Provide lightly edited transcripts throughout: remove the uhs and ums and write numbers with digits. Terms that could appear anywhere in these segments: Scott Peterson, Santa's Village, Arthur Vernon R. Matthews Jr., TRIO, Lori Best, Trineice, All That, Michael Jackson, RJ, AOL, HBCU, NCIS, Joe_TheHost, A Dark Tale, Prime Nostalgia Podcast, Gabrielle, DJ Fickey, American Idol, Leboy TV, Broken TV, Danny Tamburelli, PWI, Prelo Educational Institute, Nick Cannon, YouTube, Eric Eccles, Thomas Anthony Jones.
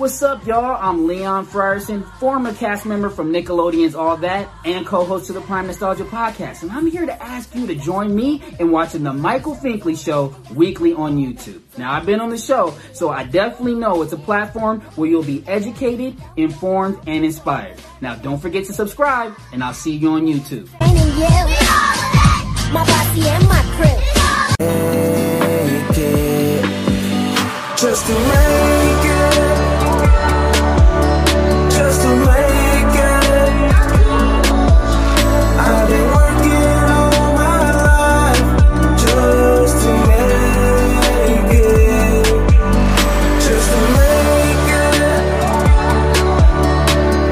What's up, y'all? I'm Leon Frierson, former cast member from Nickelodeon's All That and co-host to the Prime Nostalgia Podcast. And I'm here to ask you to join me in watching the Michael Finkley Show weekly on YouTube. Now, I've been on the show, so I definitely know it's a platform where you'll be educated, informed, and inspired. Now, don't forget to subscribe, and I'll see you on YouTube. My body and my crew. Make it. Just to make it. Just to make it. I've been working all my life just to make it. Just to make it.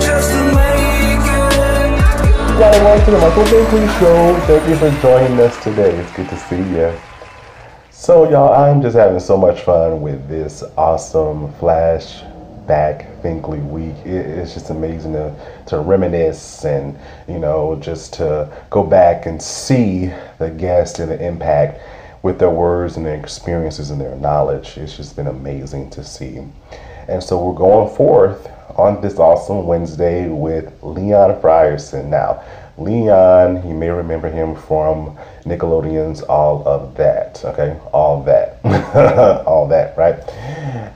Just to make it. Welcome to the Michael Finkley Show. Thank you for joining us today. It's good to see you. So y'all, I'm just having so much fun with this awesome flashback Finkley week. It's just amazing to reminisce and, you know, just to go back and see the guests and the impact with their words and their experiences and their knowledge. It's just been amazing to see. And so we're going forth on this awesome Wednesday with Leon Frierson. Now, Leon, you may remember him from Nickelodeon's All of That, okay? All That. All That, right?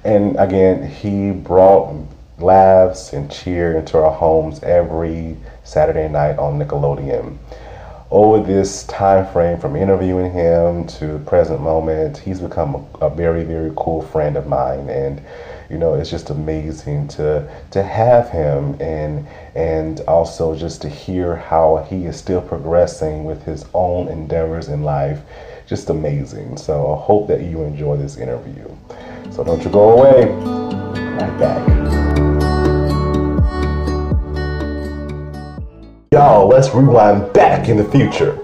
And again, he brought laughs and cheer into our homes every Saturday night on Nickelodeon. Over this time frame, from interviewing him to the present moment, he's become a very, very cool friend of mine. And you know, it's just amazing to have him and also just to hear how he is still progressing with his own endeavors in life. Just amazing. So I hope that you enjoy this interview. So don't you go away. Right back. Y'all, let's rewind back in the future.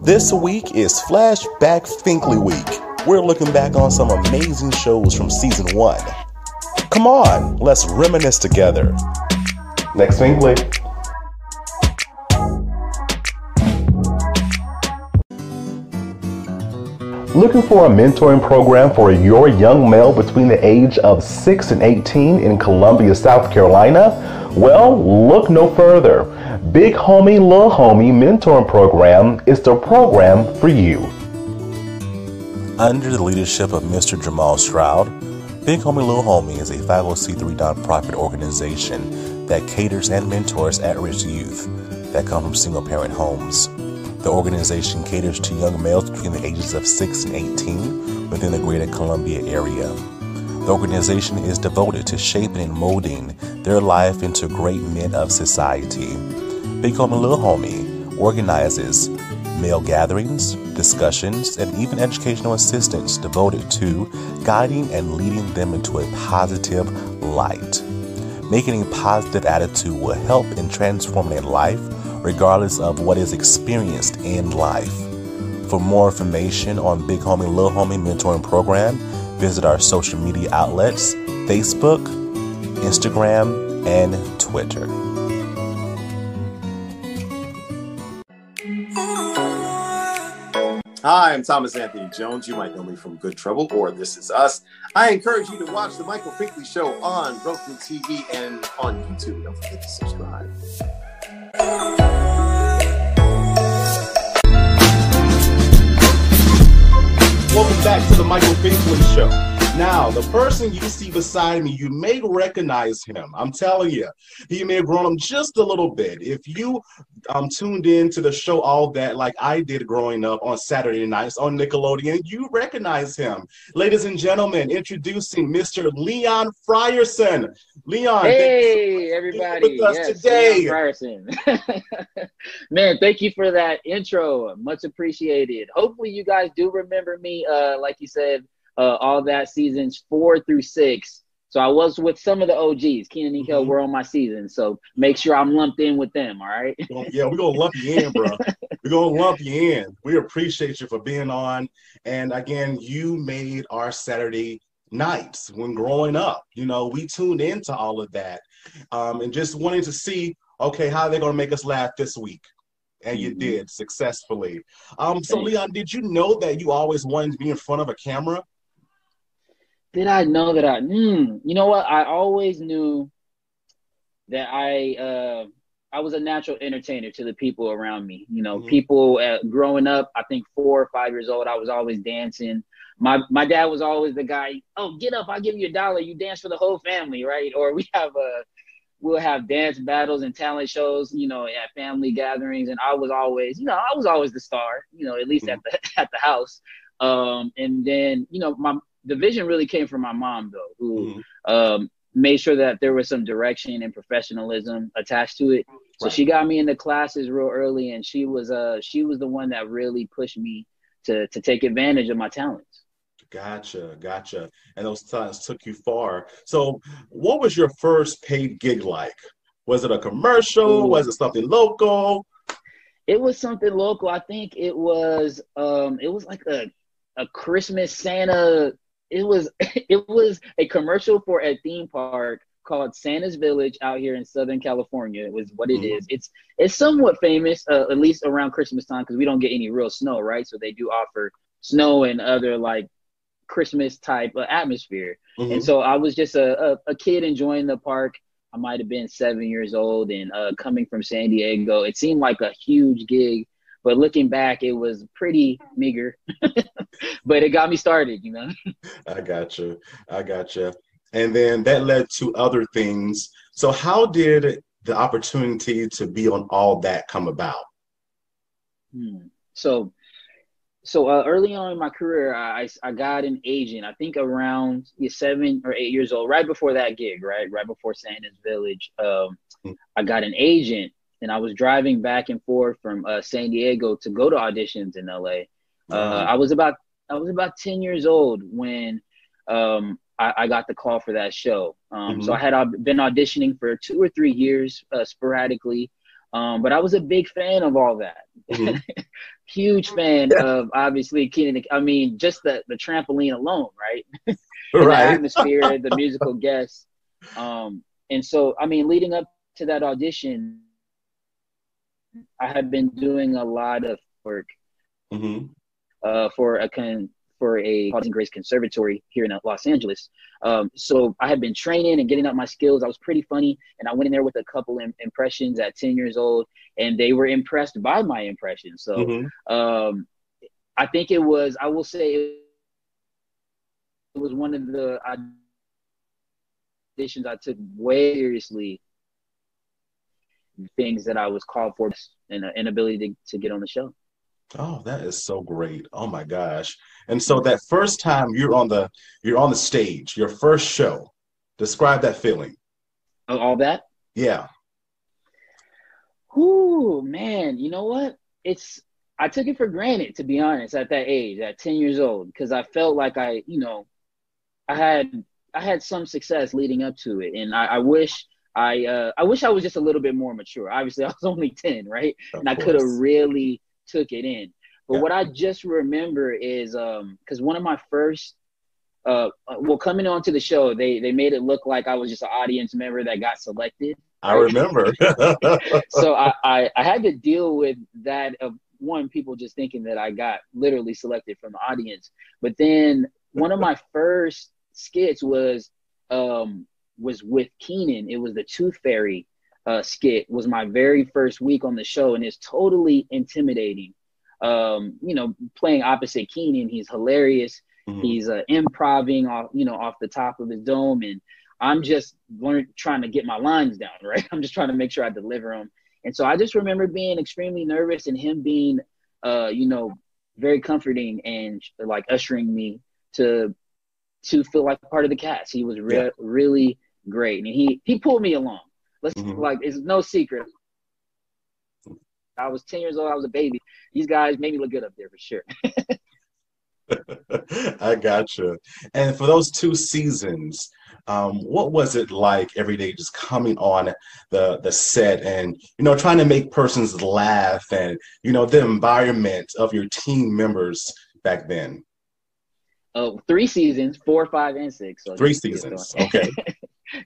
This week is Flashback Finkley Week. We're looking back on some amazing shows from season 1. Come on, let's reminisce together. Next Finkley. Looking for a mentoring program for your young male between the age of 6 and 18 in Columbia, South Carolina? Well, look no further. Big Homie, Lil Homie Mentoring Program is the program for you. Under the leadership of Mr. Jamal Stroud, Big Homie Lil Homie is a 501c3 nonprofit organization that caters and mentors at-risk youth that come from single-parent homes. The organization caters to young males between the ages of 6 and 18 within the greater Columbia area. The organization is devoted to shaping and molding their life into great men of society. Big Homie Lil Homie organizes male gatherings, discussions, and even educational assistance devoted to guiding and leading them into a positive light. Making a positive attitude will help in transforming their life regardless of what is experienced in life. For more information on Big Homie Lil Homie Mentoring Program, visit our social media outlets, Facebook, Instagram, and Twitter. Hi, I'm Thomas Anthony Jones. You might know me from Good Trouble or This Is Us. I encourage you to watch The Michael Finkley Show on Broken TV and on YouTube. Don't forget to subscribe. Welcome back to The Michael Finkley Show. Now, the person you see beside me, you may recognize him. I'm telling you, he may have grown him just a little bit. If you tuned in to the show All That like I did growing up on Saturday nights on Nickelodeon, you recognize him. Ladies and gentlemen, introducing Mr. Leon Frierson. Leon, hey everybody, with us today. Leon Frierson. Man, thank you for that intro. Much appreciated. Hopefully you guys do remember me, like you said, All That seasons 4 through 6. So I was with some of the OGs. Kenan and Kel were on my season, so make sure I'm lumped in with them, all right? Yeah, we're going to lump you in, bro. We're going to lump you in. We appreciate you for being on. And again, you made our Saturday nights when growing up. You know, we tuned into All of That and just wanted to see, okay, how are they going to make us laugh this week? And you did successfully. So Leon, did you know that you always wanted to be in front of a camera? Did I know that I, you know what? I always knew that I was a natural entertainer to the people around me. You know, people growing up, I think 4 or 5 years old, I was always dancing. My dad was always the guy, oh, get up, I'll give you $1. You dance for the whole family, right? Or we'll have dance battles and talent shows, you know, at family gatherings. And I was always, you know, I was always the star, you know, at least at the house. And then, you know, the vision really came from my mom, though, who made sure that there was some direction and professionalism attached to it. Right. So she got me into classes real early, and she was the one that really pushed me to take advantage of my talents. Gotcha. And those times took you far. So what was your first paid gig like? Was it a commercial? Ooh. Was it something local? It was something local. I think it was like a Christmas Santa. It was a commercial for a theme park called Santa's Village out here in Southern California. It was what it is. It's somewhat famous, at least around Christmas time, because we don't get any real snow, right? So they do offer snow and other like Christmas type of atmosphere. And so I was just a kid enjoying the park. I might have been 7 years old, and coming from San Diego, it seemed like a huge gig. But looking back, it was pretty meager, but it got me started, you know? I got you. And then that led to other things. So how did the opportunity to be on All That come about? So early on in my career, I got an agent, I think around 7 or 8 years old, right before that gig, right before Santa's Village. I got an agent. And I was driving back and forth from San Diego to go to auditions in LA. I was about 10 years old when I got the call for that show. So I had been auditioning for 2 or 3 years sporadically, but I was a big fan of All That. Huge fan of obviously Kenan. I mean, just the trampoline alone, right? The atmosphere, the musical guests, and so I mean, leading up to that audition, I had been doing a lot of work for a Amazing Grace Conservatory here in Los Angeles. So I had been training and getting up my skills. I was pretty funny, and I went in there with a couple impressions at 10 years old, and they were impressed by my impressions. So I think it was one of the auditions I took way seriously. Things that I was called for, and an inability to get on the show. Oh, that is so great. Oh my gosh. And so that first time you're on the stage, your first show, describe that feeling. All That? Yeah. Ooh, man, you know what? I took it for granted, to be honest, at that age, at 10 years old, because I felt like I had some success leading up to it. And I wish I was just a little bit more mature. Obviously, I was only 10, right? And I could have really took it in. But what I just remember is, because one of my first, coming on to the show, they made it look like I was just an audience member that got selected. Right? I remember. So I had to deal with that of, one, people just thinking that I got literally selected from the audience. But then one of my first skits was with Kenan. It was the Tooth Fairy skit. Was my very first week on the show, and it's totally intimidating. You know, playing opposite Kenan, he's hilarious. He's improvising off, you know, off the top of his dome, and I'm just trying to get my lines down, right? I'm just trying to make sure I deliver them. And so I just remember being extremely nervous, and him being, you know, very comforting and like ushering me to feel like part of the cast. He was really great. And he pulled me along. It's no secret. I was 10 years old. I was a baby. These guys made me look good up there for sure. I gotcha. And for those 2 seasons, what was it like every day just coming on the set and, you know, trying to make persons laugh and, you know, the environment of your team members back then? 3 seasons, 4, 5, and 6. So 3 seasons. Okay.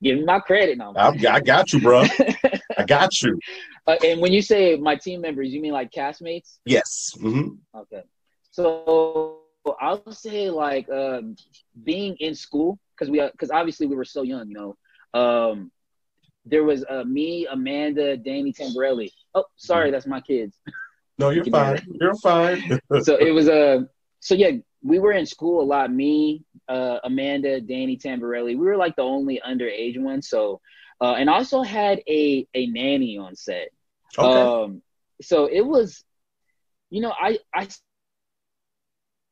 Give me my credit now. I got you, bro. I got you. And when you say my team members, you mean like castmates? Yes. Okay. So I'll say like being in school, because obviously we were so young, you know. There was me, Amanda, Danny Tamburelli. Oh, sorry, that's my kids. No, you're fine. You're fine. So it was so yeah, we were in school a lot. Me, Amanda, Danny Tamburelli. We were like the only underage one. So, and I also had a nanny on set. Okay. So it was, you know, I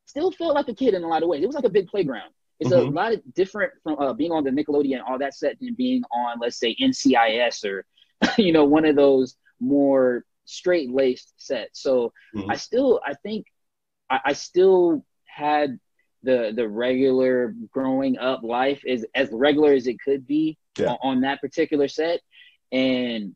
still felt like a kid in a lot of ways. It was like a big playground. It's a lot of different from being on the Nickelodeon, All That set, and being on, let's say, NCIS or, you know, one of those more straight-laced sets. So I think I still had the regular growing up life is as regular as it could be on that particular set. And,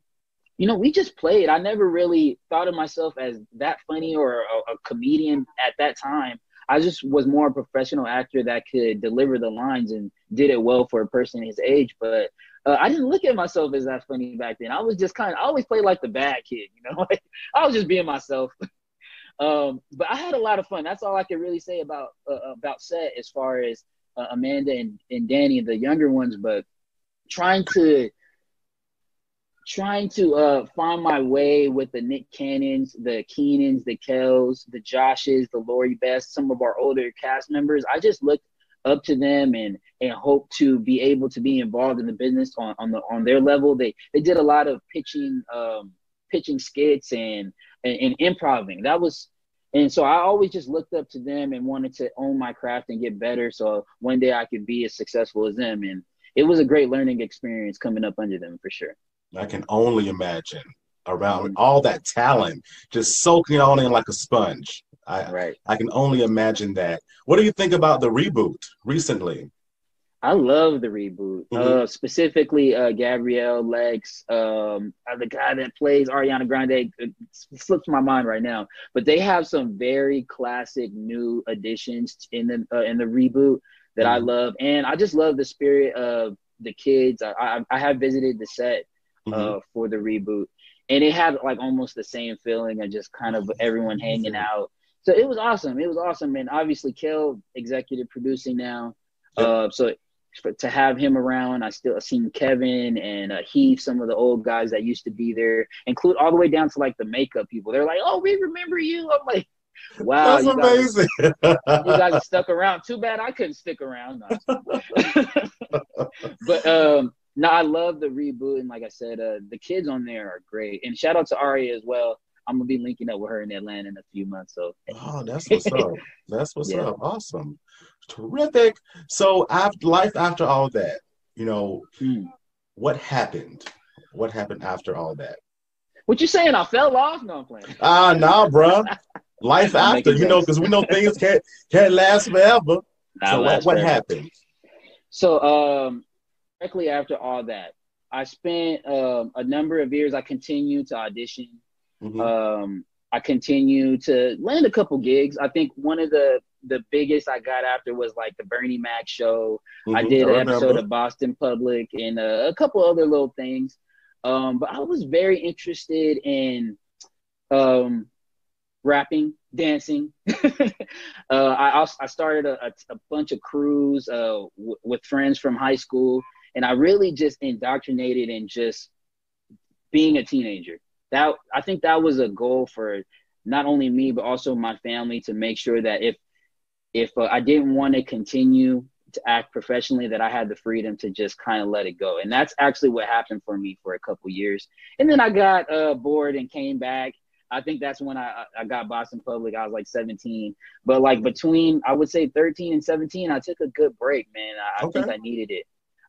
you know, we just played. I never really thought of myself as that funny or a comedian at that time. I just was more a professional actor that could deliver the lines and did it well for a person his age. But I didn't look at myself as that funny back then. I was just kind of, I always played like the bad kid, you know, like I was just being myself. But I had a lot of fun. That's all I can really say about set as far as Amanda and Danny, the younger ones, but trying to find my way with the Nick Cannons, the Kenans, the Kels, the Joshes, the Lori Best, some of our older cast members. I just looked up to them and hoped to be able to be involved in the business on their level. They did a lot of pitching skits and improvising. And so I always just looked up to them and wanted to own my craft and get better so one day I could be as successful as them. And it was a great learning experience coming up under them for sure. I can only imagine around all that talent, just soaking it all in like a sponge. I can only imagine that. What do you think about the reboot recently? I love the reboot, specifically Gabrielle, Lex, the guy that plays Ariana Grande, it slips my mind right now. But they have some very classic new additions in the reboot that I love. And I just love the spirit of the kids. I have visited the set for the reboot, and it had like almost the same feeling of just kind of everyone hanging out. So it was awesome. And obviously Kel executive producing now, so to have him around. I seen Kevin and Heath, some of the old guys that used to be there, include all the way down to like the makeup people. They're like, "Oh, we remember you." I'm like, "Wow, that's amazing." You guys stuck around. Too bad I couldn't stick around. But no, I love the reboot, and like I said, the kids on there are great. And shout out to Ari as well. I'm gonna be linking up with her in Atlanta in a few months. So oh, that's what's up. That's what's up. Awesome, terrific. So life after all that, you know, what happened? What happened after all that? What you saying? I fell off? No, I'm playing. Ah, nah, bro. Life after, you know, because we know things can't last forever. So what happened? So directly after all that, I spent a number of years. I continued to audition. I continued to land a couple gigs. I think one of the biggest I got after was like the Bernie Mac Show. I did an episode of Boston Public and a couple other little things. But I was very interested in rapping, dancing. I started a bunch of crews with friends from high school. And I really just indoctrinated in just being a teenager. That I think that was a goal for not only me, but also my family, to make sure that if I didn't want to continue to act professionally, that I had the freedom to just kind of let it go. And that's actually what happened for me for a couple years. And then I got bored and came back. I think that's when I got Boston Public. I was like 17. But like between, I would say 13 and 17, I took a good break, man. I think I needed it.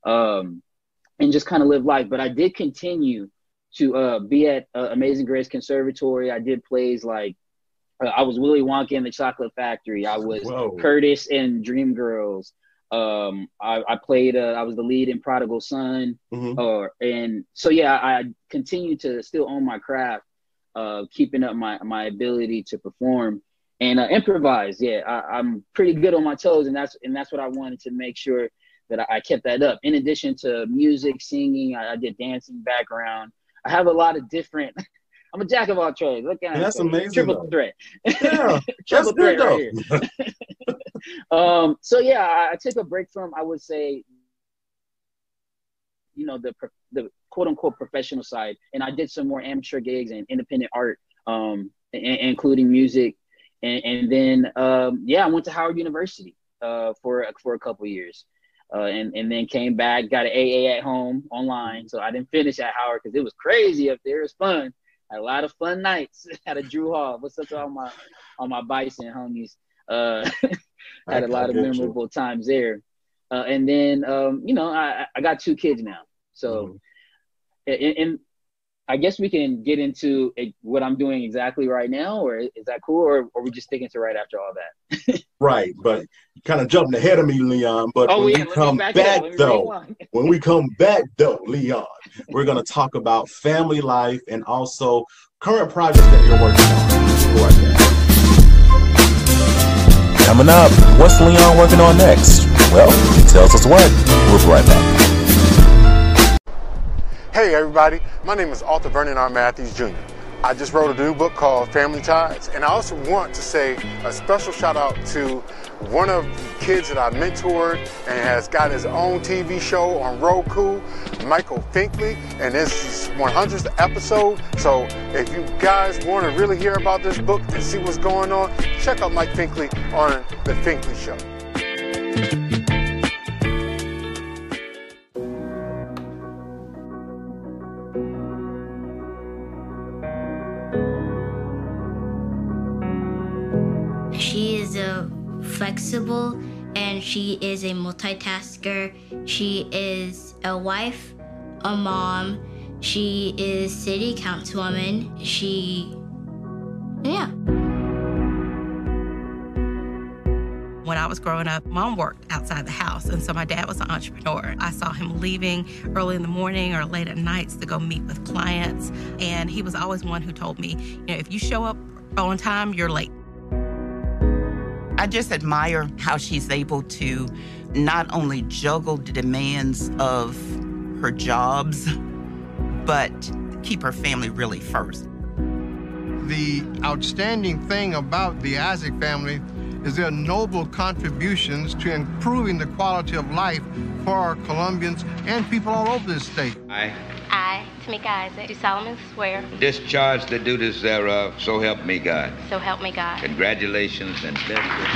And just kind of live life. But I did continue to be at Amazing Grace Conservatory. I did plays like I was Willy Wonka in the Chocolate Factory. I was Curtis in Dreamgirls. I played I was the lead in Prodigal Son. And so yeah, I continued to still own my craft, keeping up my ability to perform and improvise. Yeah, I'm pretty good on my toes, and that's what I wanted to make sure that I kept that up. In addition to music, singing, I did dancing background. I have a lot of different, I'm a jack of all trades. Look at that. That's amazing. Triple threat. Yeah, triple threat right here. So yeah, I took a break from, I would say, you know, the quote unquote professional side, and I did some more amateur gigs and independent art, including music, and then yeah, I went to Howard University for a couple years, and then came back, got an AA at home online, so I didn't finish at Howard because it was crazy up there. It was fun. Had a lot of fun nights at a Drew Hall. What's up to all my Bison homies? Had a lot of memorable times there. And then, you know, I got two kids now. So, and I guess we can get into what I'm doing exactly right now, or is that cool? Or are we just sticking to right after all that? Right. But you kind of jumping ahead of me, Leon. But when we come back though, Leon, we're going to talk about family life and also current projects that you're working on. Coming up, what's Leon working on next? Well, he tells us what. We'll be right back. Hey everybody, my name is Arthur Vernon R. Matthews Jr. I just wrote a new book called Family Ties, and I also want to say a special shout out to one of the kids that I mentored and has got his own TV show on Roku, Michael Finkley, and this is his 100th episode. So if you guys want to really hear about this book and see what's going on, check out Mike Finkley on The Finkley Show. She is flexible and she is a multitasker. She is a wife, a mom. She is city councilwoman. When I was growing up, Mom worked outside the house, and so my dad was an entrepreneur. I saw him leaving early in the morning or late at nights to go meet with clients, and he was always one who told me, you know, if you show up on time, you're late. I just admire how she's able to not only juggle the demands of her jobs, but keep her family really first. The outstanding thing about the Isaac family is their noble contributions to improving the quality of life for our Colombians and people all over this state. I, Tamika Isaac, do solemnly swear. Discharge the duties thereof, so help me God. So help me God. Congratulations and best wishes.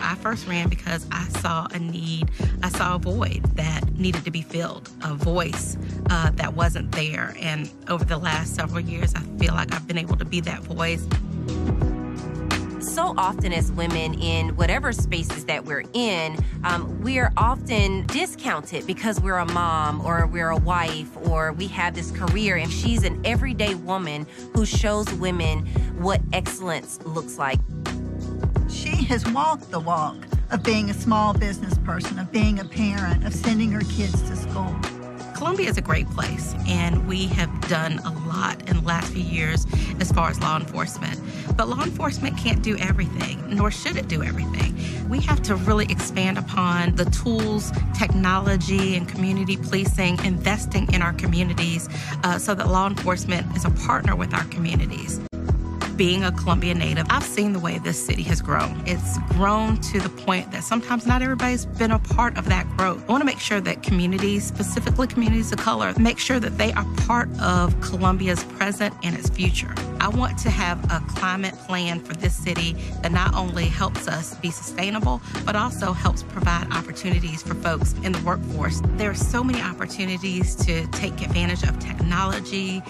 I first ran because I saw a need. I saw a void that needed to be filled, a voice that wasn't there. And over the last several years, I feel like I've been able to be that voice. So often as women in whatever spaces that we're in, we are often discounted because we're a mom or we're a wife or we have this career, and she's an everyday woman who shows women what excellence looks like. She has walked the walk of being a small business person, of being a parent, of sending her kids to school. Columbia is a great place, and we have done a lot in the last few years as far as law enforcement. But law enforcement can't do everything, nor should it do everything. We have to really expand upon the tools, technology, and community policing, investing in our communities so that law enforcement is a partner with our communities. Being a Columbia native, I've seen the way this city has grown. It's grown to the point that sometimes not everybody's been a part of that growth. I want to make sure that communities, specifically communities of color, make sure that they are part of Columbia's present and its future. I want to have a climate plan for this city that not only helps us be sustainable, but also helps provide opportunities for folks in the workforce. There are so many opportunities to take advantage of technology,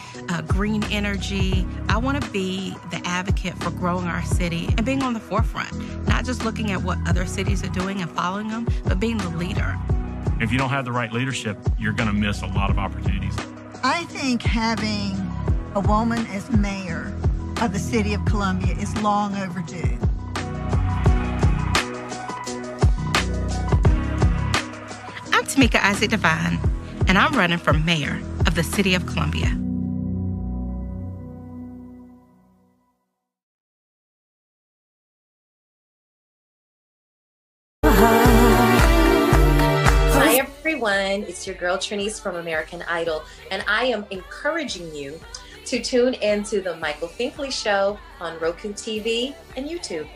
green energy. I want to be the advocate for growing our city and being on the forefront, not just looking at what other cities are doing and following them, but being the leader. If you don't have the right leadership, you're going to miss a lot of opportunities. I think having a woman as mayor of the city of Columbia is long overdue. I'm Tamika Isaac Devine, and I'm running for mayor of the city of Columbia. It's your girl Trineice from American Idol, and I am encouraging you to tune in to the Michael Finkley Show on Roku TV and YouTube.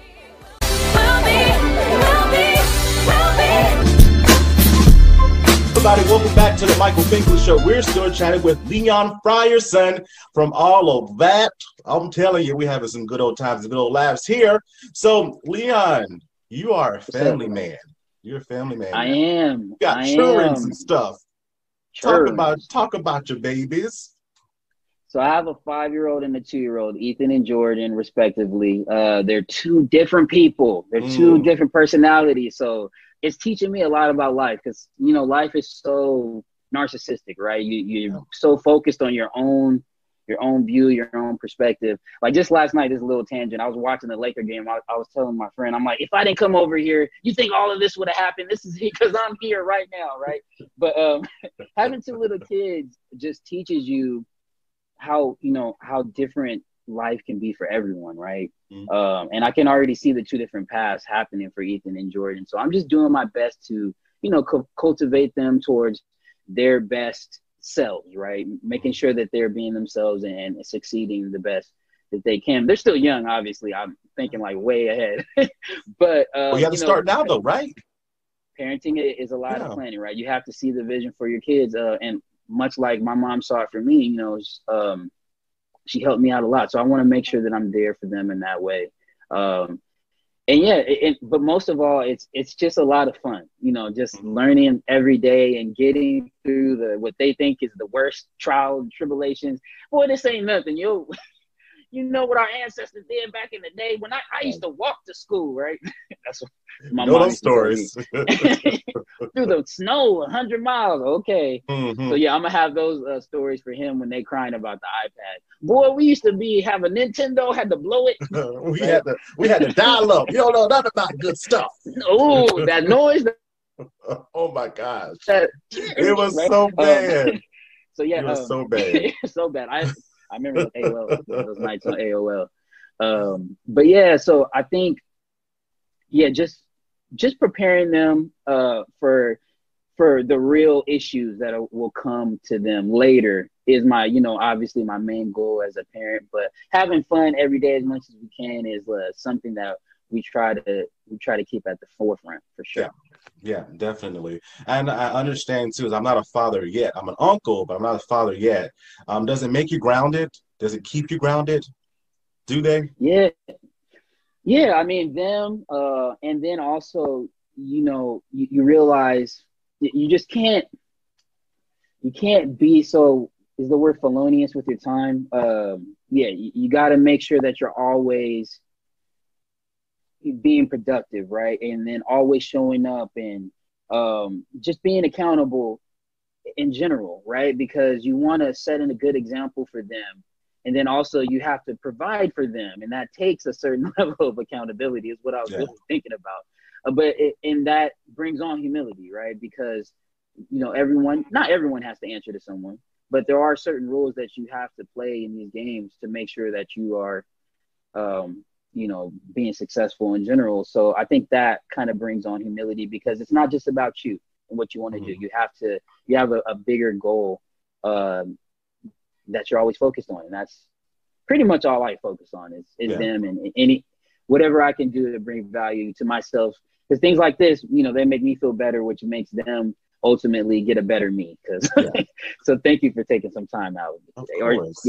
Everybody, welcome back to the Michael Finkley Show. We're still chatting with Leon Frierson from All of That. I'm telling you, we're having some good old times and good old laughs here. So, Leon, you are a family man. You're a family man. I am. You got children and stuff. Talk about your babies. So I have a 5-year-old and a 2-year-old, Ethan and Jordan, respectively. They're two different people. They're two different personalities. So it's teaching me a lot about life because, you know, life is so narcissistic, right? You're so focused on your own view, your own perspective. Like just last night, this little tangent, I was watching the Laker game. I was telling my friend, I'm like, if I didn't come over here, you think all of this would have happened? This is because I'm here right now, right? But having two little kids just teaches you how different life can be for everyone, right? And I can already see the two different paths happening for Ethan and Jordan. So I'm just doing my best to, you know, cultivate them towards their best selves, right? Making sure that they're being themselves and succeeding the best that they can. They're still young, obviously. I'm thinking like way ahead. But you have to start now though, right? Parenting is a lot of planning, right? You have to see the vision for your kids. And much like my mom saw it for me, you know, she helped me out a lot. So I want to make sure that I'm there for them in that way. But most of all, it's just a lot of fun, you know, just learning every day and getting through what they think is the worst trial and tribulations. Boy, this ain't nothing. You know what our ancestors did back in the day when I used to walk to school, right? That's what my mom stories. Through the snow, 100 miles. Okay. So yeah, I'm going to have those stories for him when they crying about the iPad. Boy, we used to have a Nintendo, had to blow it. we had to dial up. You don't know nothing about good stuff. Oh, that noise. Oh my gosh. It was right? So bad. So yeah. It was so bad. So bad. I remember those nights on AOL. But yeah, so I think, yeah, just preparing them for the real issues that will come to them later is my, you know, obviously my main goal as a parent. But having fun every day as much as we can is something that we try to keep at the forefront for sure. Yeah, definitely. And I understand too, is I'm not a father yet. I'm an uncle, but I'm not a father yet. Does it make you grounded? Does it keep you grounded? Do they? Yeah. I mean, them, and then also, you know, you realize you just can't be so, is the word felonious with your time? You got to make sure that you're always being productive, right? And then always showing up and just being accountable in general, right? Because you want to set a good example for them, and then also you have to provide for them, and that takes a certain level of accountability is what I was really thinking about. But that brings on humility, right? Because, you know, not everyone has to answer to someone, but there are certain rules that you have to play in these games to make sure that you are you know, being successful in general. So I think that kind of brings on humility because it's not just about you and what you want to do. You have a bigger goal that you're always focused on. And that's pretty much all I focus on is them and whatever I can do to bring value to myself. Because things like this, you know, they make me feel better, which makes them ultimately get a better me. So thank you for taking some time out with me today. Of course.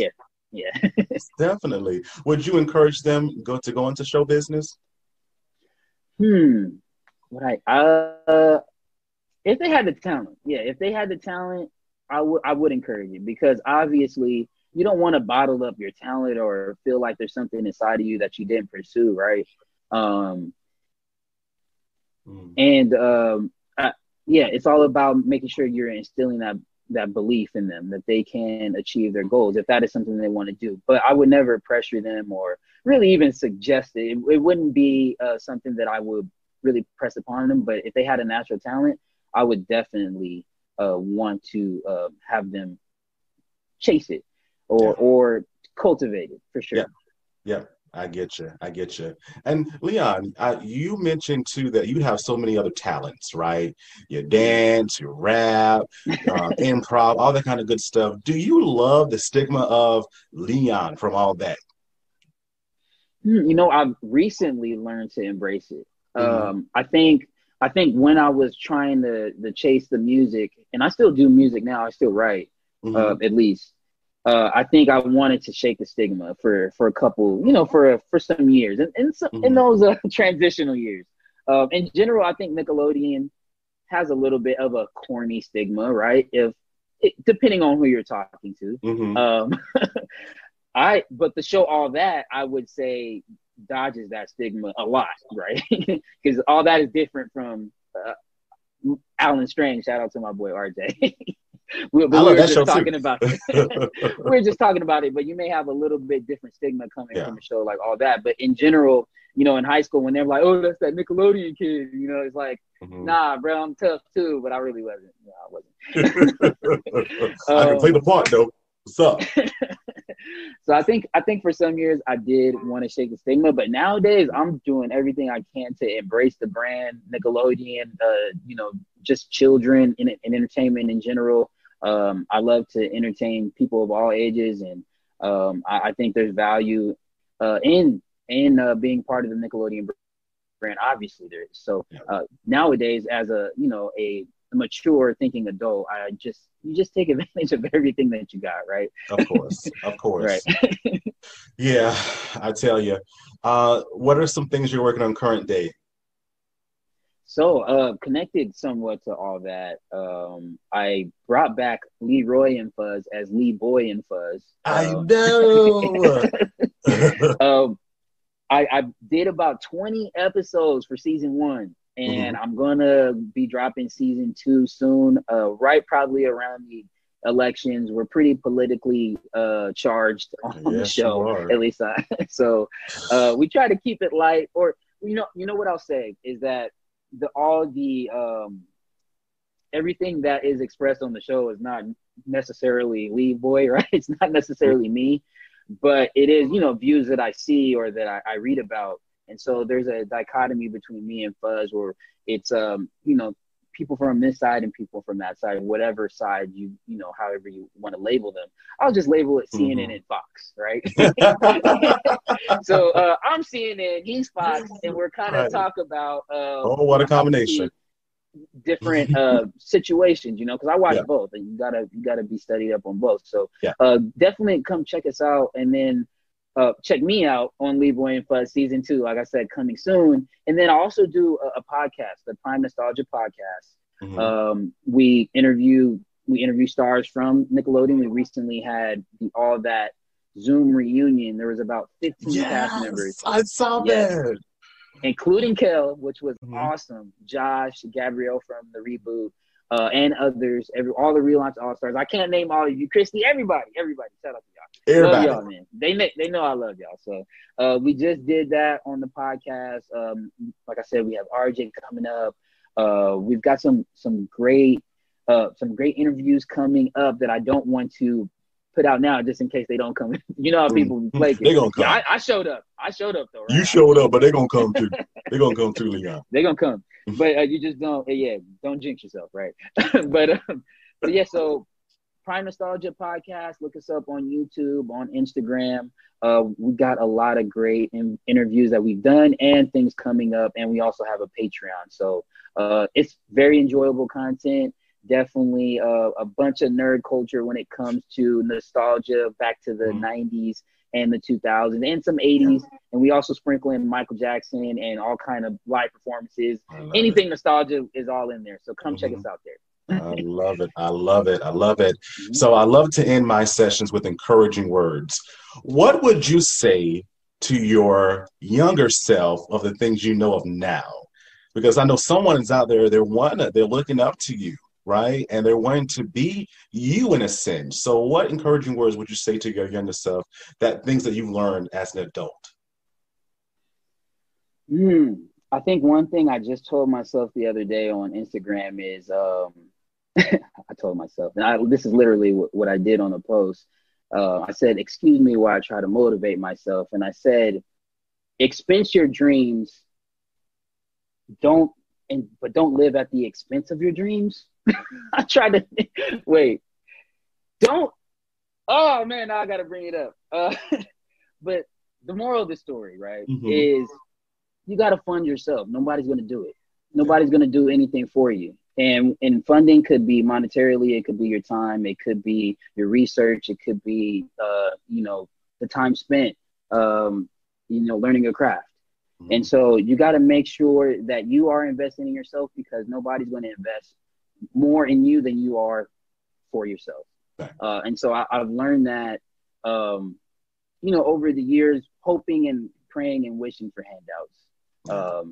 Yeah. Definitely. Would you encourage them to go into show business? Right. If they had the talent. Yeah, if they had the talent, I would encourage it because obviously you don't want to bottle up your talent or feel like there's something inside of you that you didn't pursue, right? It's all about making sure you're instilling that belief in them that they can achieve their goals if that is something they want to do. But I would never pressure them or really even suggest it. It wouldn't be something that I would really press upon them. But if they had a natural talent, I would definitely want to have them chase it or cultivate it for sure. Yeah. I get you. And Leon, you mentioned too that you have so many other talents, right? Your dance, your rap, improv, all that kind of good stuff. Do you love the stigma of Leon from All That? You know, I've recently learned to embrace it. I think I think when I was trying to chase the music, and I still do music now, I still write, at least. I think I wanted to shake the stigma for a couple, you know, for some years, and some, in those transitional years. In general, I think Nickelodeon has a little bit of a corny stigma, right? Depending on who you're talking to. But the show All That, I would say, dodges that stigma a lot, right? Because All That is different from Alan Strange. Shout out to my boy RJ. We're just talking about it, but you may have a little bit different stigma coming from a show like All That. But in general, you know, in high school, when they're like, "Oh, that's that Nickelodeon kid," you know, it's like, "Nah, bro, I'm tough too," but I really wasn't. No, I wasn't. I can play the part though. What's up? So I think for some years I did want to shake the stigma, but nowadays I'm doing everything I can to embrace the brand Nickelodeon, you know, just children and entertainment in general. I love to entertain people of all ages, and I think there's value in being part of the Nickelodeon brand. Obviously there is. So nowadays, as a, you know, a mature thinking adult, you just take advantage of everything that you got, right? Of course. Right. Yeah, I tell you. What are some things you're working on current day? So connected somewhat to All That, I brought back Leroy and Fuzz as Leboy and Fuzz. I know. I did about 20 episodes for season 1. And I'm going to be dropping season 2 soon, right probably around the elections. We're pretty politically charged on the show, at least I. So we try to keep it light. Or, you know what I'll say is that everything that is expressed on the show is not necessarily Leboy, right? It's not necessarily me, but it is, you know, views that I see or that I read about. And so there's a dichotomy between me and Fuzz where it's, you know, people from this side and people from that side, whatever side you know, however you want to label them. I'll just label it CNN and Fox, right? So I'm CNN, he's Fox, and we're kind of talk about what a combination. Different situations, you know, because I watch both, and you gotta be studied up on both. So definitely come check us out, and then check me out on Leboy and Fuzz season 2, like I said, coming soon. And then I also do a podcast, the Prime Nostalgia Podcast. We interview stars from Nickelodeon. We recently had the All That Zoom reunion. There was about 15 cast members. I saw that, including Kel, which was awesome. Josh, Gabrielle from the reboot, and others. All the relaunch all stars. I can't name all of you, Christy. Everybody, shout out to y'all. Everybody. Love y'all, man. They know I love y'all. So we just did that on the podcast. Like I said, we have RJ coming up. We've got some great interviews coming up that I don't want to put out now, just in case they don't come. You know how people be flaking. They gonna come. Yeah, I showed up. I showed up though. Right? You showed up, but they gonna come too. They gonna come too, Leon. They gonna come, but you just don't. Yeah, don't jinx yourself, right? But yeah, so. Prime Nostalgia Podcast. Look us up on YouTube, on Instagram. We got a lot of great interviews that we've done and things coming up. And we also have a Patreon. So it's very enjoyable content. Definitely a bunch of nerd culture when it comes to nostalgia back to the 90s and the 2000s and some 80s. And we also sprinkle in Michael Jackson and all kind of live performances. Anything nostalgia is all in there. So come check us out there. I love it. I love it. I love it. So I love to end my sessions with encouraging words. What would you say to your younger self of the things you know of now? Because I know someone is out there, they're looking up to you, right? And they're wanting to be you in a sense. So what encouraging words would you say to your younger self, that things that you've learned as an adult? I think one thing I just told myself the other day on Instagram is, I told myself, and this is literally what I did on a post. I said, "Excuse me while I try to motivate myself." And I said, "Expense your dreams. Don't live at the expense of your dreams." I tried to wait. Don't. Oh man, now I got to bring it up. But the moral of the story, right, is you got to fund yourself. Nobody's going to do it. Nobody's going to do anything for you. And funding could be monetarily, it could be your time, it could be your research, it could be, you know, the time spent, you know, learning your craft. Mm-hmm. And so you got to make sure that you are investing in yourself, because nobody's going to invest more in you than you are for yourself. Right. And so I've learned that, you know, over the years, hoping and praying and wishing for handouts. Mm-hmm.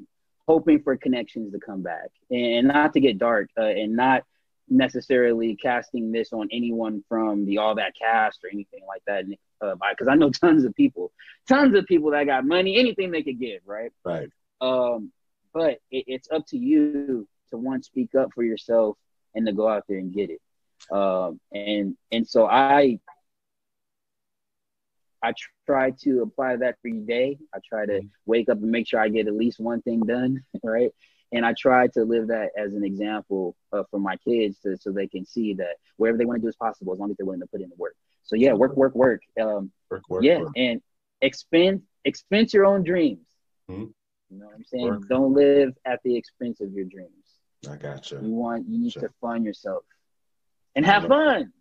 Hoping for connections to come back, and not to get dark, and not necessarily casting this on anyone from the All That cast or anything like that. Because I know tons of people that got money, anything they could give. Right. Right. But it's up to you to one, speak up for yourself and to go out there and get it. And so I try to apply that every day. I try to wake up and make sure I get at least one thing done, right? And I try to live that as an example for my kids, so they can see that whatever they want to do is possible, as long as they're willing to put in the work. So yeah, work. Work. And expense your own dreams. Mm-hmm. You know what I'm saying? Work. Don't live at the expense of your dreams. I gotcha. You need to fund yourself and have fun.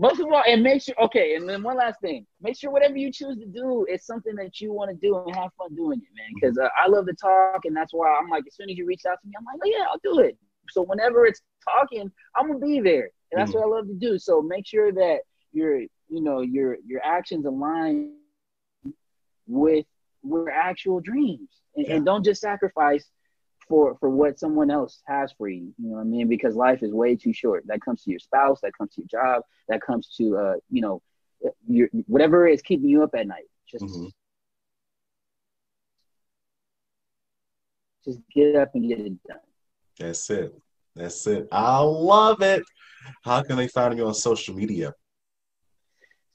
Most of all, and make sure, okay, and then one last thing. Make sure whatever you choose to do is something that you want to do and have fun doing it, man. Because I love to talk, and that's why I'm like, as soon as you reach out to me, I'm like, oh, yeah, I'll do it. So whenever it's talking, I'm going to be there. And that's what I love to do. So make sure that your actions align with your actual dreams. And don't just sacrifice for what someone else has for you, you know what I mean? Because life is way too short. That comes to your spouse, that comes to your job, that comes to, you know, your whatever is keeping you up at night. Just get up and get it done. That's it. That's it. I love it. How can they find you on social media?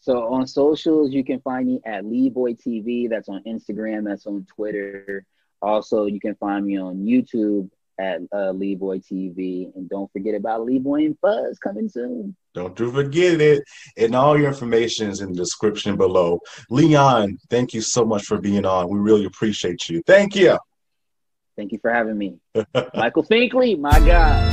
So on socials, you can find me at Leboy TV. That's on Instagram. That's on Twitter. Also, you can find me on YouTube at Leboy TV. And don't forget about Leboy and Fuzz coming soon. Don't you forget it. And all your information is in the description below. Leon, thank you so much for being on. We really appreciate you. Thank you. Thank you for having me. Michael Finkley, my guy.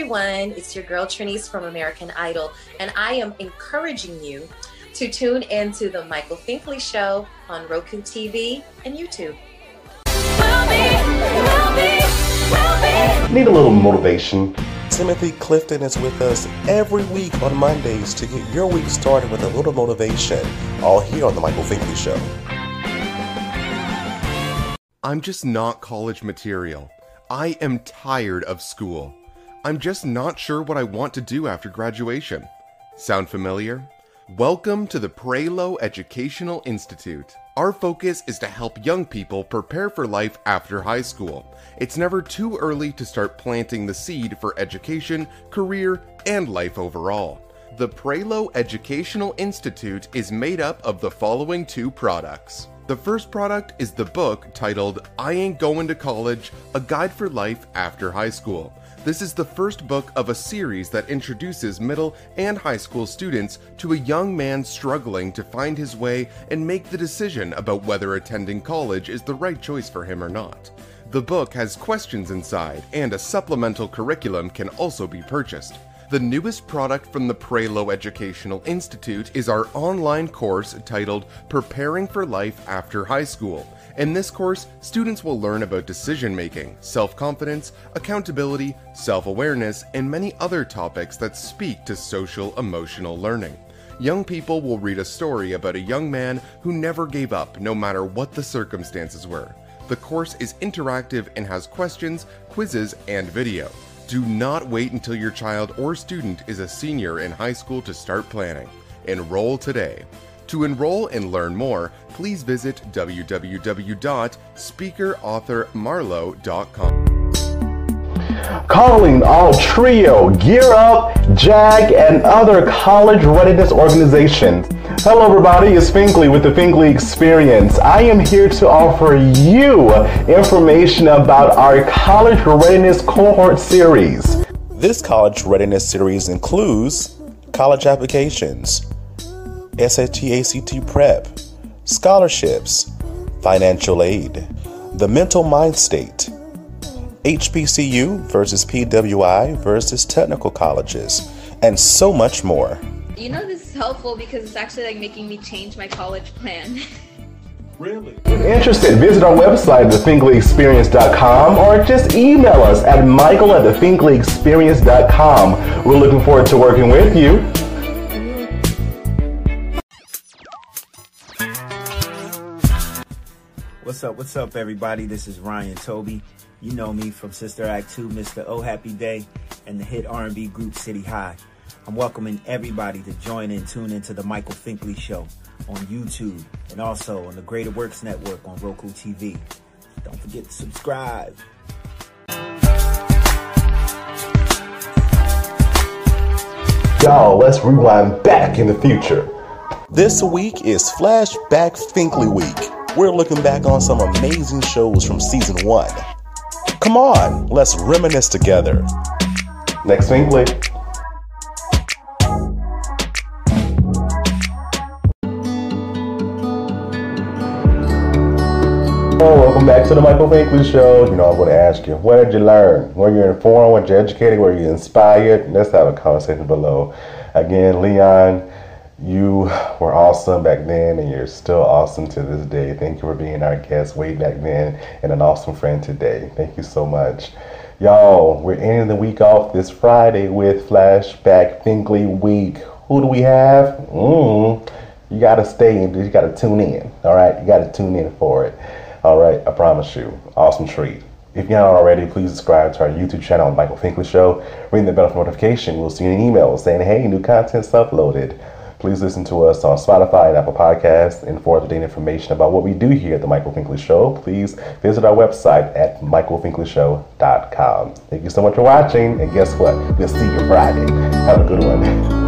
Everyone, it's your girl Trineice from American Idol, and I am encouraging you to tune into the Michael Finkley Show on Roku TV and YouTube. Need a little motivation? Timothy Clifton is with us every week on Mondays to get your week started with a little motivation, all here on the Michael Finkley Show. I'm just not college material. I am tired of school. I'm just not sure what I want to do after graduation. Sound familiar? Welcome to the Prelo Educational Institute. Our focus is to help young people prepare for life after high school. It's never too early to start planting the seed for education, career, and life overall. The Prelo Educational Institute is made up of the following two products. The first product is the book titled I Ain't Going to College, A Guide for Life After High School. This is the first book of a series that introduces middle and high school students to a young man struggling to find his way and make the decision about whether attending college is the right choice for him or not. The book has questions inside, and a supplemental curriculum can also be purchased. The newest product from the Prelo Educational Institute is our online course titled Preparing for Life After High School. In this course, students will learn about decision-making, self-confidence, accountability, self-awareness, and many other topics that speak to social-emotional learning. Young people will read a story about a young man who never gave up, no matter what the circumstances were. The course is interactive and has questions, quizzes, and video. Do not wait until your child or student is a senior in high school to start planning. Enroll today. To enroll and learn more, please visit www.speakerauthormarlo.com. Calling all TRIO, Gear Up, JAG, and other college readiness organizations. Hello everybody, it's Finkley with the Finkley Experience. I am here to offer you information about our college readiness cohort series. This college readiness series includes college applications, SAT/ACT prep, scholarships, financial aid, the mental mind state, HBCU versus PWI versus technical colleges, and so much more. You know, this is helpful because it's actually like making me change my college plan. Really? If you're interested, visit our website, thefinkleyexperience.com, or just email us at michael@thefinkleyexperience.com. We're looking forward to working with you. What's up, everybody? This is Ryan Toby. You know me from Sister Act 2, Mr. Oh Happy Day, and the hit R&B group City High. I'm welcoming everybody to join and tune into The Michael Finkley Show on YouTube and also on the Greater Works Network on Roku TV. Don't forget to subscribe. Y'all, let's rewind back in the future. This week is Flashback Finkley Week. We're looking back on some amazing shows from season 1. Come on, let's reminisce together. Next Finkley. Hello, welcome back to the Michael Finkley Show. You know, I'm going to ask you, what did you learn? Were you informed? Were you educated? Were you inspired? Let's have a conversation below. Again, Leon, you were awesome back then, and you're still awesome to this day. Thank you for being our guest way back then, and an awesome friend today. Thank you so much. Y'all, we're ending the week off this Friday with Flashback Finkley Week. Who do we have? You got to stay and you got to tune in. All right, you got to tune in for it. Alright, I promise you, awesome treat. If you're not already, please subscribe to our YouTube channel, Michael Finkley Show. Ring the bell for notification. We'll see you an email saying, hey, new content's uploaded. Please listen to us on Spotify and Apple Podcasts. And for up-to-date information about what we do here at The Michael Finkley Show, please visit our website at michaelfinckleyshow.com. Thank you so much for watching, and guess what? We'll see you Friday. Have a good one.